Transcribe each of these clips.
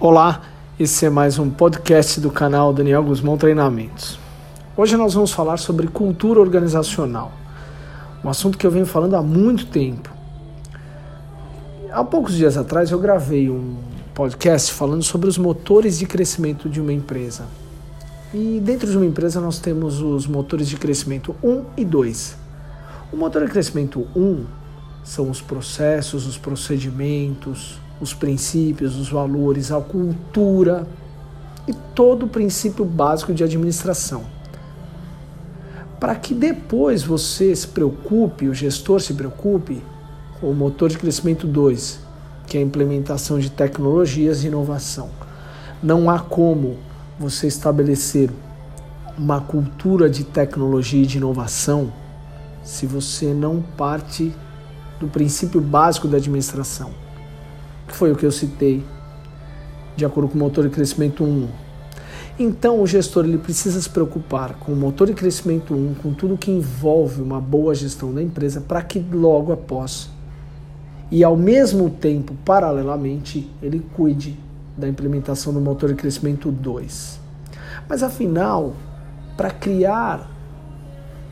Olá, esse é mais um podcast do canal Daniel Gusmão Treinamentos. Hoje nós vamos falar sobre cultura organizacional, um assunto que eu venho falando há muito tempo. Há poucos dias atrás eu gravei um podcast falando sobre os motores de crescimento de uma empresa. E dentro de uma empresa nós temos os motores de crescimento 1 e 2. O motor de crescimento 1 são os processos, os procedimentos, os princípios, os valores, a cultura e todo o princípio básico de administração. Para que depois você se preocupe, o gestor se preocupe, com o motor de crescimento 2, que é a implementação de tecnologias e inovação. Não há como você estabelecer uma cultura de tecnologia e de inovação se você não parte do princípio básico da administração, que foi o que eu citei, de acordo com o motor de crescimento 1. Então o gestor ele precisa se preocupar com o motor de crescimento 1, com tudo que envolve uma boa gestão da empresa, para que logo após e ao mesmo tempo, paralelamente, ele cuide da implementação do motor de crescimento 2. Mas afinal, para criar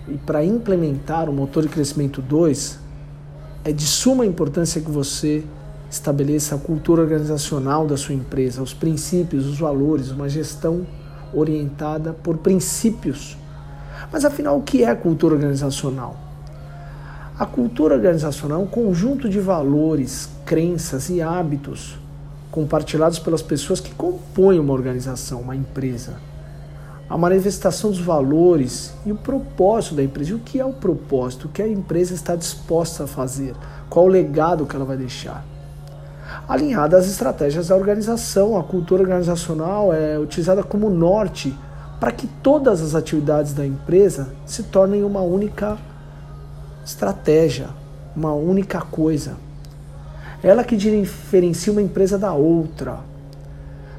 e para implementar o motor de crescimento 2, é de suma importância que você estabeleça a cultura organizacional da sua empresa, os princípios, os valores, uma gestão orientada por princípios. Mas afinal, o que é cultura organizacional? A cultura organizacional é um conjunto de valores, crenças e hábitos compartilhados pelas pessoas que compõem uma organização, uma empresa. A manifestação dos valores e o propósito da empresa. E o que é o propósito? O que a empresa está disposta a fazer? Qual o legado que ela vai deixar? Alinhada às estratégias da organização, a cultura organizacional é utilizada como norte para que todas as atividades da empresa se tornem uma única estratégia, uma única coisa. Ela que diferencia uma empresa da outra,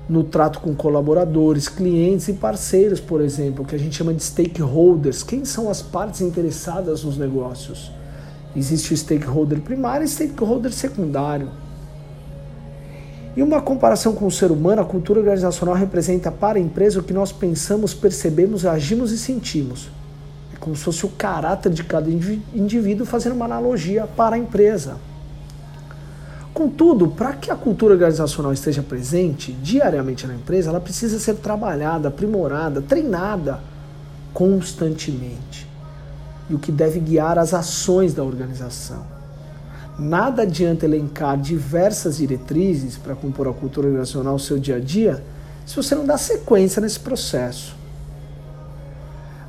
no trato com colaboradores, clientes e parceiros, por exemplo, que a gente chama de stakeholders. Quem são as partes interessadas nos negócios? Existe o stakeholder primário e stakeholder secundário. E uma comparação com o ser humano, a cultura organizacional representa para a empresa o que nós pensamos, percebemos, agimos e sentimos. É como se fosse o caráter de cada indivíduo, fazendo uma analogia para a empresa. Contudo, para que a cultura organizacional esteja presente diariamente na empresa, ela precisa ser trabalhada, aprimorada, treinada constantemente. E o que deve guiar as ações da organização. Nada adianta elencar diversas diretrizes para compor a cultura organizacional no seu dia a dia se você não dá sequência nesse processo.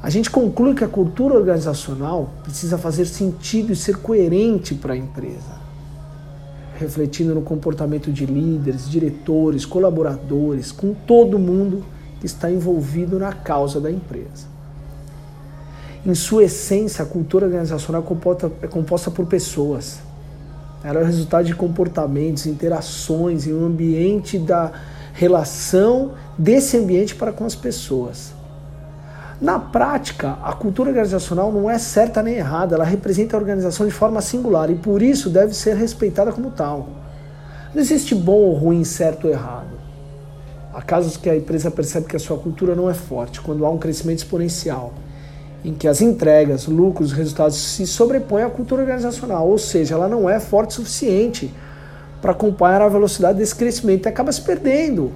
A gente conclui que a cultura organizacional precisa fazer sentido e ser coerente para a empresa, refletindo no comportamento de líderes, diretores, colaboradores, com todo mundo que está envolvido na causa da empresa. Em sua essência, a cultura organizacional é composta por pessoas. Ela é o resultado de comportamentos, interações em um ambiente da relação desse ambiente para com as pessoas. Na prática, a cultura organizacional não é certa nem errada, ela representa a organização de forma singular e por isso deve ser respeitada como tal. Não existe bom ou ruim, certo ou errado. Há casos que a empresa percebe que a sua cultura não é forte, quando há um crescimento exponencial, em que as entregas, lucros, resultados se sobrepõem à cultura organizacional, ou seja, ela não é forte o suficiente para acompanhar a velocidade desse crescimento e acaba se perdendo.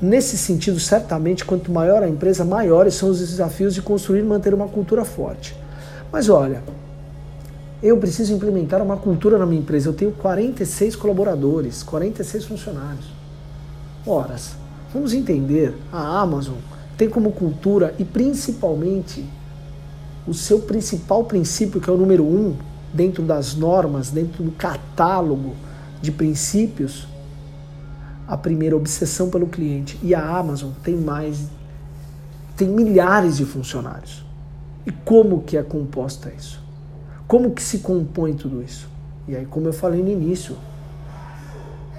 Nesse sentido, certamente, quanto maior a empresa, maiores são os desafios de construir e manter uma cultura forte. Mas olha, eu preciso implementar uma cultura na minha empresa. Eu tenho 46 colaboradores, 46 funcionários. Ora, vamos entender, a Amazon tem como cultura e principalmente o seu principal princípio, que é o número 1, dentro das normas, dentro do catálogo de princípios, a primeira obsessão pelo cliente. E a Amazon tem milhares de funcionários. E como que é composta isso? Como que se compõe tudo isso? E aí, como eu falei no início,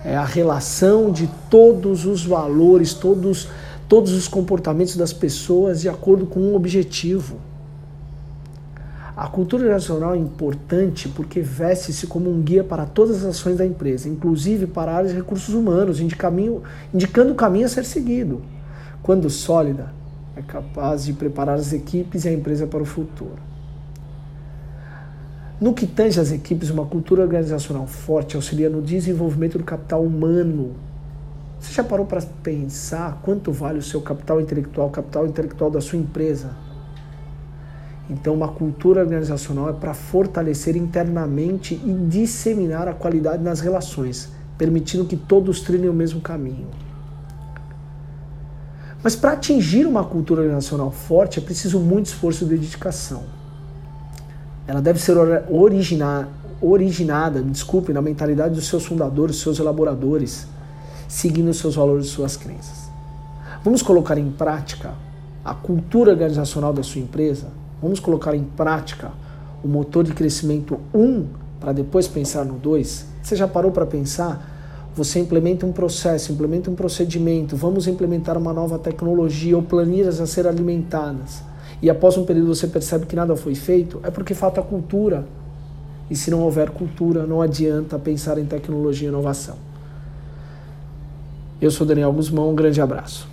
é a relação de todos os valores, todos os comportamentos das pessoas de acordo com um objetivo. A A cultura organizacional é importante porque veste-se como um guia para todas as ações da empresa, inclusive para áreas de recursos humanos, indicando o caminho a ser seguido. Quando sólida, é capaz de preparar as equipes e a empresa para o futuro. No que tange às equipes, uma cultura organizacional forte auxilia no desenvolvimento do capital humano. Você já parou para pensar quanto vale o seu capital intelectual da sua empresa? Então, uma cultura organizacional é para fortalecer internamente e disseminar a qualidade nas relações, permitindo que todos trilhem o mesmo caminho. Mas para atingir uma cultura organizacional forte, é preciso muito esforço e dedicação. Ela deve ser originada na mentalidade dos seus fundadores, dos seus elaboradores, seguindo os seus valores e suas crenças. Vamos colocar em prática a cultura organizacional da sua empresa? Vamos colocar em prática o motor de crescimento 1 para depois pensar no 2? Você já parou para pensar? Você implementa um processo, implementa um procedimento, vamos implementar uma nova tecnologia ou planilhas a ser alimentadas. E após um período você percebe que nada foi feito, é porque falta cultura. E se não houver cultura, não adianta pensar em tecnologia e inovação. Eu sou Daniel Gusmão, um grande abraço.